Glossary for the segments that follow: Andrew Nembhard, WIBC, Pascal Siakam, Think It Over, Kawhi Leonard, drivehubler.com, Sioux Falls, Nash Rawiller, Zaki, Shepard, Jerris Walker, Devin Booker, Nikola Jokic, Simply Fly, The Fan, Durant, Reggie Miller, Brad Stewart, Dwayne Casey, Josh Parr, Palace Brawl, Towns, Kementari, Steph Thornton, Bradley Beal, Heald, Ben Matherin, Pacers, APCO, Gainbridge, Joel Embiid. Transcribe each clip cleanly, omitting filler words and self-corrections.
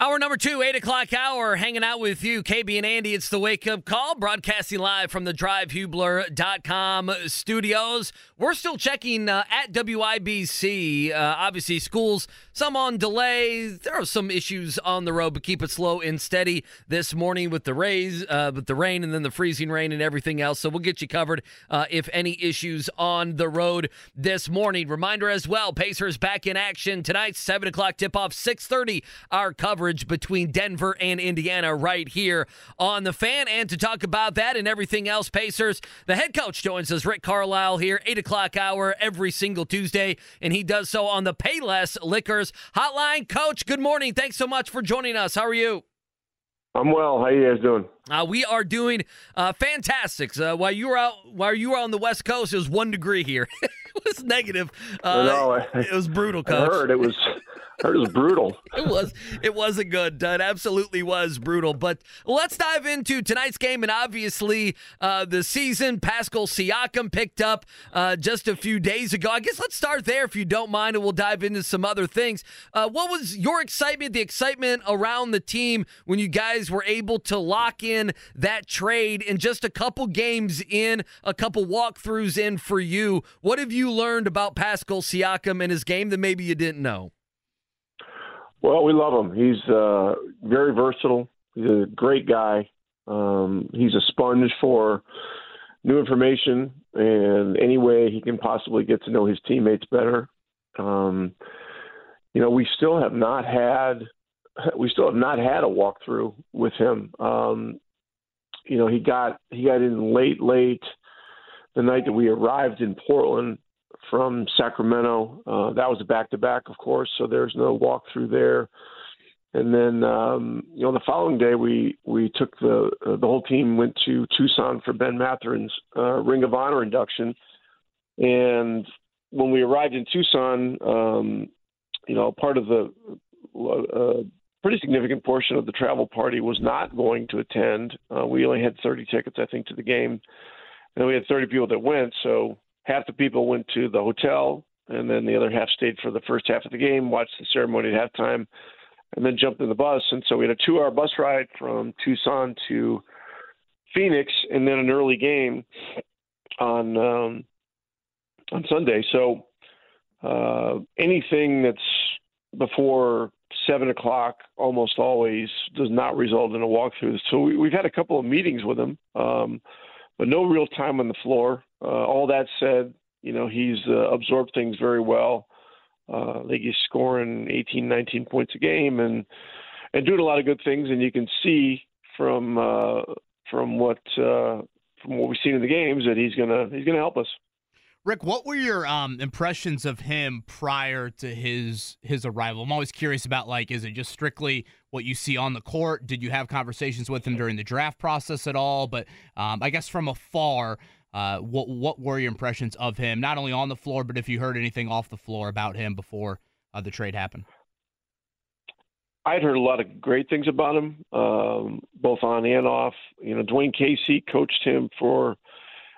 Hour number 2, 8 o'clock hour, hanging out with you, KB and Andy. It's the Wake Up Call, broadcasting live from the drivehubler.com studios. We're still checking at WIBC. Obviously, schools, some on delay. There are some issues on the road, but keep it slow and steady this morning with the rain and then the freezing rain and everything else. So we'll get you covered if any issues on the road this morning. Reminder as well, Pacers back in action tonight, 7 o'clock tip-off, 6:30, our coverage between Denver and Indiana right here on The Fan. And to talk about that and everything else, Pacers, the head coach joins us, Rick Carlisle here, 8 o'clock hour every single Tuesday, and he does so on the Payless Liquors Hotline. Coach, good morning. Thanks so much for joining us. How are you? I'm well. How are you guys doing? We are doing fantastic. While you were on the West Coast, it was 1 degree here. It was negative. It was brutal, Coach. I heard it was... That was brutal. It wasn't good. It absolutely was brutal. But let's dive into tonight's game. And obviously, the season Pascal Siakam picked up just a few days ago. I guess let's start there if you don't mind, and we'll dive into some other things. What was your excitement, the excitement around the team when you guys were able to lock in that trade and just a couple games in, a couple walkthroughs in for you? What have you learned about Pascal Siakam and his game that maybe you didn't know? Well, we love him. He's very versatile. He's a great guy. He's a sponge for new information, and any way he can possibly get to know his teammates better. We still have not had a walkthrough with him. He got in late the night that we arrived in Portland from Sacramento. That was a back-to-back, of course, so there's no walkthrough there. And then, the following day, we took the whole team went to Tucson for Ben Matherin's Ring of Honor induction. And when we arrived in Tucson, part of the pretty significant portion of the travel party was not going to attend. We only had 30 tickets, I think, to the game. And we had 30 people that went, so half the people went to the hotel, and then the other half stayed for the first half of the game, watched the ceremony at halftime, and then jumped in the bus. And so we had a 2-hour bus ride from Tucson to Phoenix, and then an early game on Sunday. So anything that's before 7 o'clock almost always does not result in a walkthrough. So we've had a couple of meetings with him, but no real time on the floor. All that said, he's absorbed things very well. I think he's scoring 18, 19 points a game and doing a lot of good things. And you can see from what we've seen in the games that he's gonna help us. Rick, what were your impressions of him prior to his arrival? I'm always curious about, is it just strictly what you see on the court? Did you have conversations with him during the draft process at all? But I guess from afar, what were your impressions of him, not only on the floor, but if you heard anything off the floor about him before the trade happened? I'd heard a lot of great things about him, both on and off. Dwayne Casey coached him for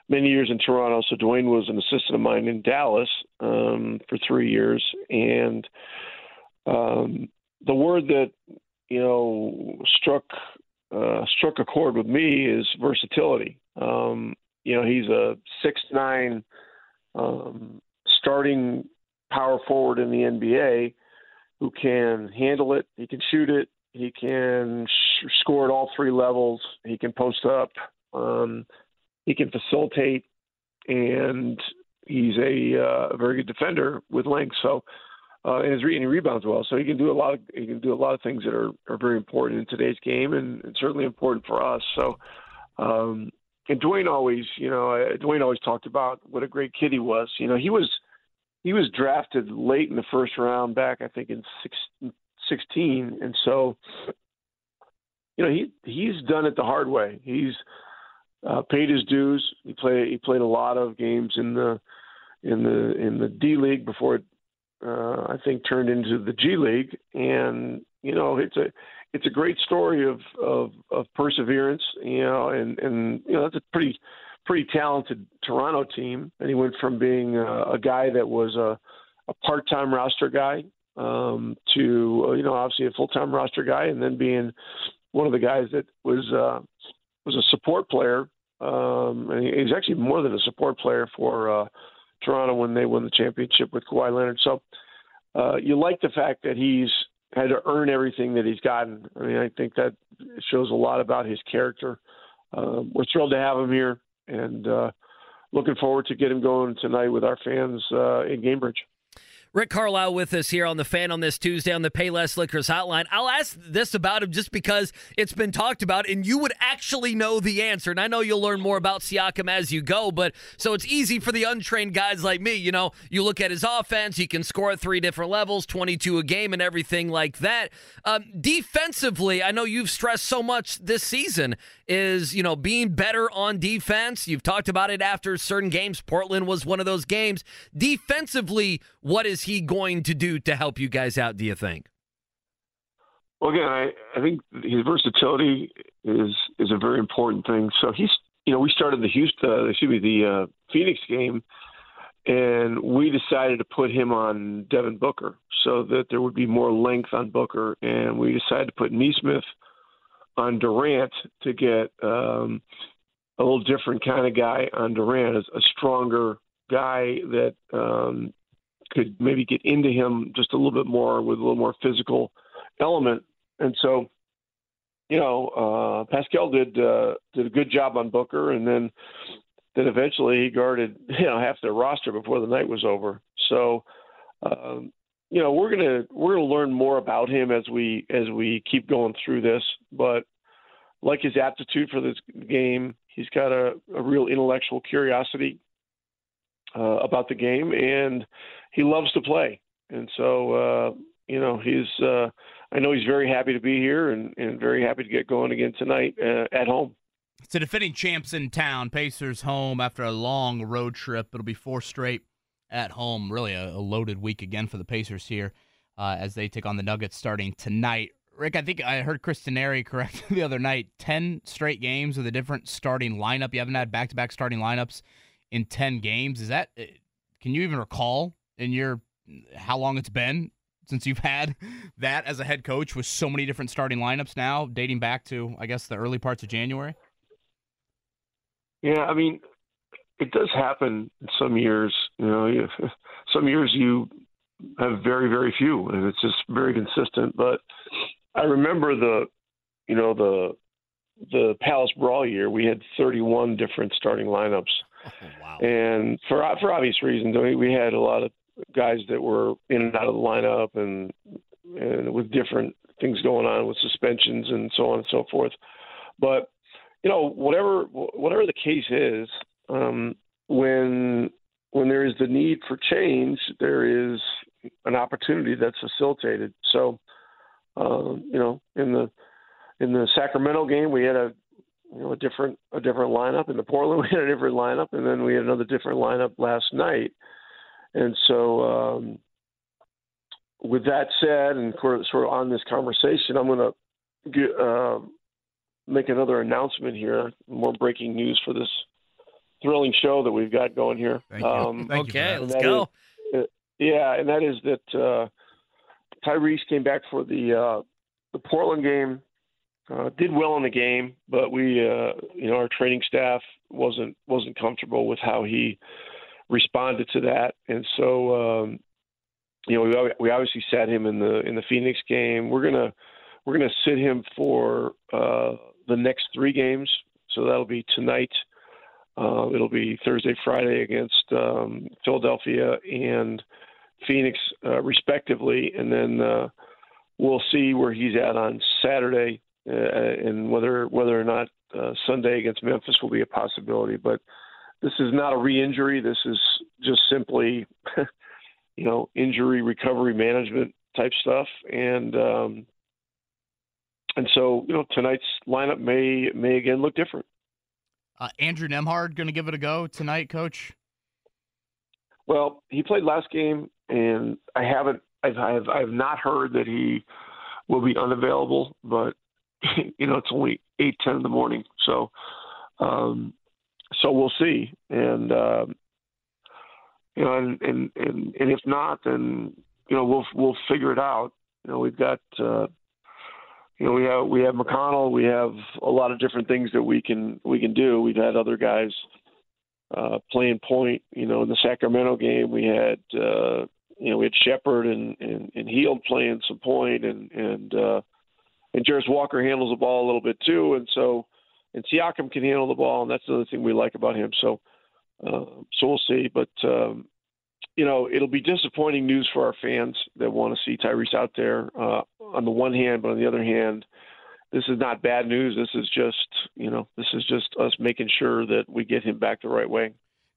many years in Toronto. So Dwayne was an assistant of mine in Dallas for 3 years. And the word that, struck a chord with me is versatility. He's a 6'9", starting power forward in the NBA who can handle it. He can shoot it. He can score at all 3 levels. He can post up. He can facilitate, and he's a very good defender with length. So, and he rebounds well. So he can do a lot of things that are very important in today's game, and certainly important for us. So, and Dwayne always talked about what a great kid he was. He was drafted late in the first round back, I think, in 16, and so. you know, he's done it the hard way. He's paid his dues. He played a lot of games in the D League before it, I think, turned into the G League. And you know, it's a great story of perseverance. You know, and you know, that's a pretty talented Toronto team. And he went from being a guy that was a part-time roster guy to you know, obviously a full-time roster guy, and then being one of the guys that was a support player. And he's actually more than a support player for Toronto when they won the championship with Kawhi Leonard. So you like the fact that he's had to earn everything that he's gotten. I mean, I think that shows a lot about his character. We're thrilled to have him here, and looking forward to get him going tonight with our fans in Gainbridge. Rick Carlisle with us here on The Fan on this Tuesday on the Payless Liquors Hotline. I'll ask this about him just because it's been talked about, and you would actually know the answer. And I know you'll learn more about Siakam as you go, but so it's easy for the untrained guys like me. You know, you look at his offense, he can score at three different levels, 22 a game and everything like that. Defensively, I know you've stressed so much this season is, you know, being better on defense. You've talked about it after certain games. Portland was one of those games. Defensively, what is he going to do to help you guys out, do you think? Well, again, I think his versatility is a very important thing. So he's, you know, we started the Phoenix game, and we decided to put him on Devin Booker so that there would be more length on Booker, and we decided to put Neesmith on Durant to get a little different kind of guy on Durant, a stronger guy that could maybe get into him just a little bit more with a little more physical element. And so, you know, Pascal did a good job on Booker, and then eventually he guarded, you know, half their roster before the night was over. So, you know, we're gonna learn more about him as we keep going through this. But like his aptitude for this game, he's got a real intellectual curiosity about the game, and he loves to play. And so, you know, I know he's very happy to be here and very happy to get going again tonight at home. It's the defending champs in town, Pacers home after a long road trip. It'll be four straight at home. Really a loaded week again for the Pacers here as they take on the Nuggets starting tonight. Rick, I think I heard Chris Denary correct the other night, 10 straight games with a different starting lineup. You haven't had back-to-back starting lineups in 10 games. Is that, can you even recall in your, how long it's been since you've had that as a head coach with so many different starting lineups now, dating back to, I guess, the early parts of January? Yeah, I mean, it does happen in some years. You know, some years you have very, very few, and it's just very consistent. But I remember the Palace Brawl year, we had 31 different starting lineups. Oh, wow. And for obvious reasons, I mean, we had a lot of guys that were in and out of the lineup, and with different things going on with suspensions and so on and so forth. But you know, whatever the case is, when there is the need for change, there is an opportunity that's facilitated. So you know, in the Sacramento game, we had a different lineup. In the Portland, we had a different lineup, and then we had another different lineup last night. And so, with that said, and sort of on this conversation, I'm going to make another announcement here. More breaking news for this thrilling show that we've got going here. Okay, let's go. Yeah, and that is that Tyrese came back for the Portland game. Did well in the game, but we, you know, our training staff wasn't comfortable with how he responded to that, and so, you know, we obviously sat him in the Phoenix game. We're gonna sit him for the next three games, so that'll be tonight. It'll be Thursday, Friday against Philadelphia and Phoenix, respectively, and then we'll see where he's at on Saturday. And whether or not Sunday against Memphis will be a possibility. But this is not a re-injury. This is just simply, you know, injury recovery management type stuff. And And so, you know, tonight's lineup may again look different. Andrew Nembhard going to give it a go tonight, Coach? Well, he played last game, and I've not heard that he will be unavailable, but you know, it's only 8:10 in the morning, so so we'll see. And you know, and if not, then you know, we'll figure it out. You know, we've got you know, we have McConnell. We have a lot of different things that we can do. We've had other guys playing point. You know, in the Sacramento game, we had you know, we had Shepard and Heald playing some point, and Jerris Walker handles the ball a little bit too, and Siakam can handle the ball, and that's another thing we like about him. So we'll see, but you know, it'll be disappointing news for our fans that want to see Tyrese out there on the one hand, but on the other hand, this is not bad news. This is just, you know, this is just us making sure that we get him back the right way.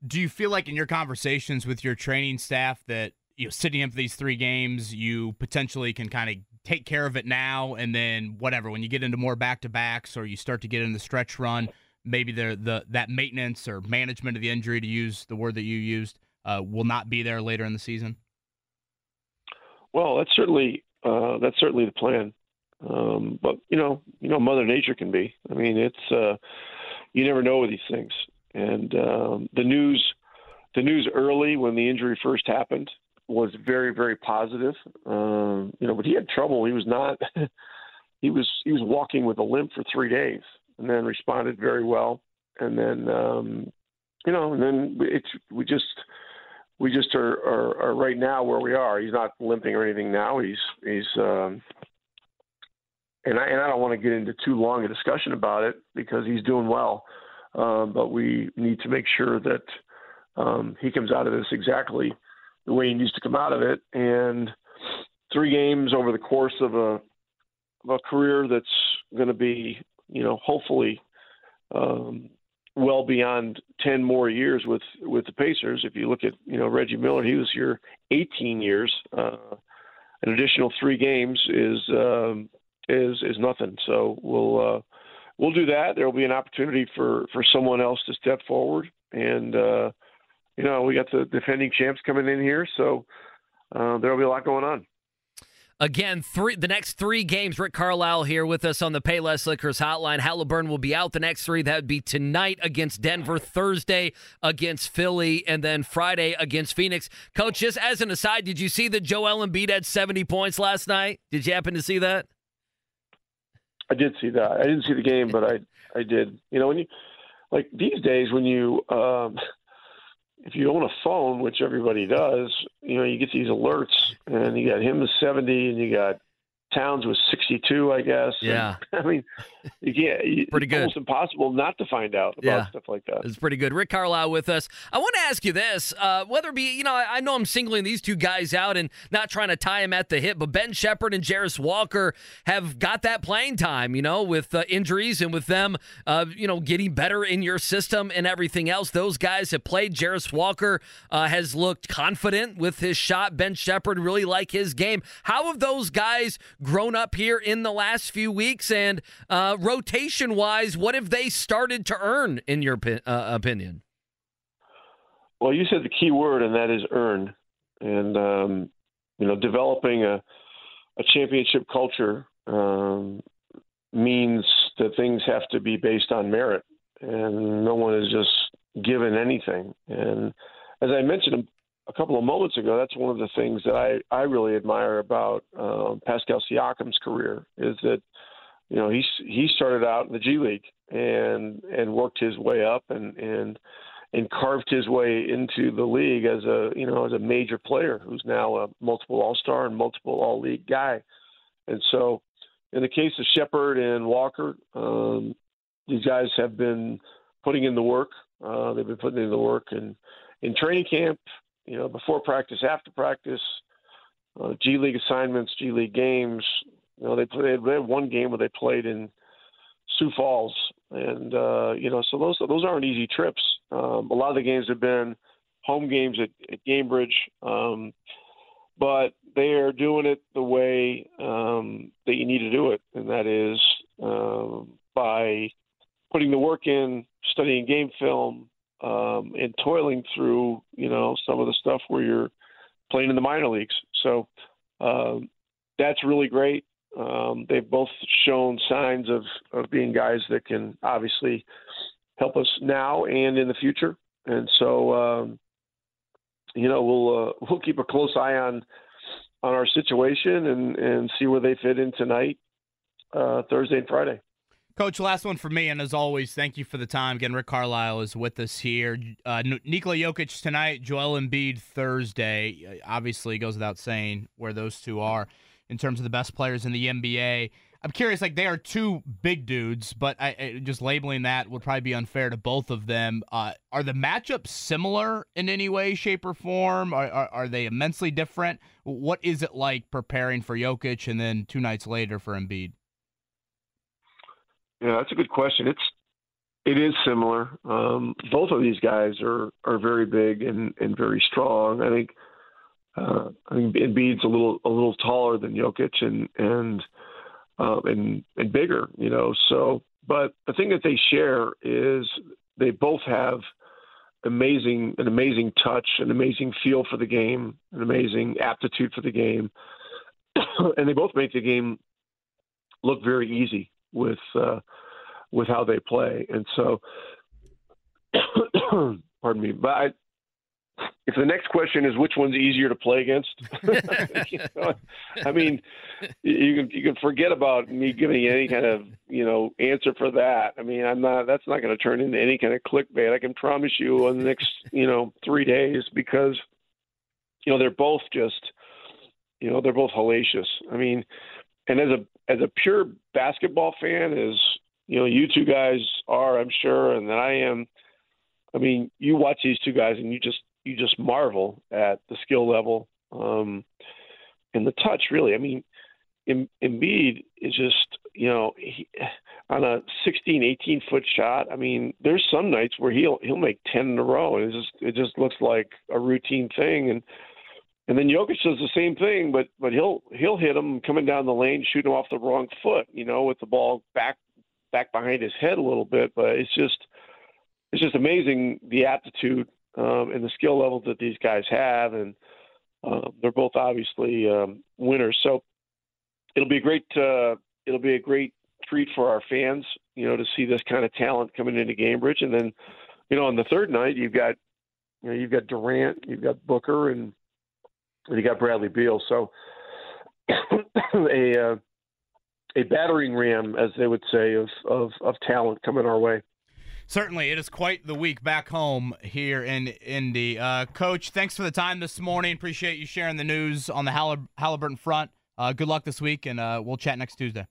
Do you feel like in your conversations with your training staff that, you know, sitting him for these three games, you potentially can kind of take care of it now, and then whatever, when you get into more back-to-backs or you start to get in the stretch run, maybe that maintenance or management of the injury, to use the word that you used, will not be there later in the season? Well, that's certainly the plan. But you know, Mother Nature can be. I mean, it's you never know with these things. And the news early when the injury first happened was very, very positive. You know, but he had trouble. He was not. he was walking with a limp for 3 days, and then responded very well. And then you know, and then we just are right now where we are. He's not limping or anything now. He's and I don't want to get into too long a discussion about it because he's doing well. But we need to make sure that he comes out of this exactly the way he needs to come out of it. And three games over the course of a career that's going to be, you know, hopefully well beyond 10 more years with the Pacers. If you look at, you know, Reggie Miller, he was here 18 years. An additional three games is nothing. So we'll do that. There will be an opportunity for someone else to step forward. And, you know, we got the defending champs coming in here, so there will be a lot going on. Again, the next three games, Rick Carlisle here with us on the Payless Liquors Hotline. Halliburton will be out the next three. That would be tonight against Denver, Thursday against Philly, and then Friday against Phoenix. Coach, just as an aside, did you see that Joel Embiid had 70 points last night? Did you happen to see that? I did see that. I didn't see the game, but I did. You know, when you, like these days, when you if you own a phone, which everybody does, you know, you get these alerts, and you got him with 70, and you got Towns with 62, I guess. Yeah. And, I mean, you can't. Pretty good. It's almost impossible not to find out about stuff like that. It's pretty good. Rick Carlisle with us. I want to ask you this. Whether it be, you know, I know I'm singling these two guys out and not trying to tie them at the hip, but Ben Shepard and Jerris Walker have got that playing time, you know, with injuries and with them, you know, getting better in your system and everything else. Those guys have played. Jerris Walker has looked confident with his shot. Ben Shepard really like his game. How have those guys grown up here in the last few weeks, and rotation-wise, what have they started to earn, in your opinion? Well, you said the key word, and that is earn. And, you know, developing a championship culture means that things have to be based on merit, and no one is just given anything. And as I mentioned a couple of moments ago, that's one of the things that I really admire about Pascal Siakam's career is that, you know, he started out in the G League and worked his way up and carved his way into the league as a, you know, as a major player who's now a multiple All-Star and multiple All-League guy. And so in the case of Shepard and Walker, these guys have been putting in the work. They've been putting in the work and in training camp, you know, before practice, after practice, G League assignments, G League games. You know, they had one game where they played in Sioux Falls, and you know, so those aren't easy trips. A lot of the games have been home games at Gainbridge, but they are doing it the way that you need to do it, and that is by putting the work in, studying game film, and toiling through, you know, some of the stuff where you're playing in the minor leagues. So that's really great. They've both shown signs of being guys that can obviously help us now and in the future. And so, you know, we'll keep a close eye on our situation and see where they fit in tonight, Thursday and Friday. Coach, last one for me, and as always, thank you for the time. Again, Rick Carlisle is with us here. Nikola Jokic tonight, Joel Embiid Thursday. Obviously, goes without saying where those two are in terms of the best players in the NBA. I'm curious, like, they are two big dudes, but I just labeling that would probably be unfair to both of them. Are the matchups similar in any way, shape, or form? Are they immensely different? What is it like preparing for Jokic and then 2 nights later for Embiid? Yeah, that's a good question. It is similar. Both of these guys are very big and very strong. I think Embiid's a little taller than Jokic and bigger, you know. So, but the thing that they share is they both have an amazing touch, an amazing feel for the game, an amazing aptitude for the game, and they both make the game look very easy with how they play. And so, pardon me, but if the next question is which one's easier to play against, you know, I mean, you can forget about me giving any kind of, you know, answer for that. I mean, that's not going to turn into any kind of clickbait, I can promise you, on the next, you know, 3 days, because, you know, they're both hellacious. I mean, and as a pure basketball fan, as you know, you two guys are, I'm sure, and that I am. I mean, you watch these two guys, and you just marvel at the skill level and the touch. Really, I mean, Embiid is just, you know, on a 16, 18 foot shot. I mean, there's some nights where he'll make 10 in a row, and it just looks like a routine thing. And then Jokic does the same thing, but he'll hit him coming down the lane, shooting off the wrong foot, you know, with the ball back behind his head a little bit. But it's just amazing the aptitude and the skill level that these guys have, and they're both obviously winners. So it'll be a great treat for our fans, you know, to see this kind of talent coming into Gainbridge. And then, you know, on the third night, you've got Durant, you've got Booker, and you got Bradley Beal, so a battering ram, as they would say, of talent coming our way. Certainly, it is quite the week back home here in Indy. Coach, thanks for the time this morning. Appreciate you sharing the news on the Halliburton front. Good luck this week, and we'll chat next Tuesday.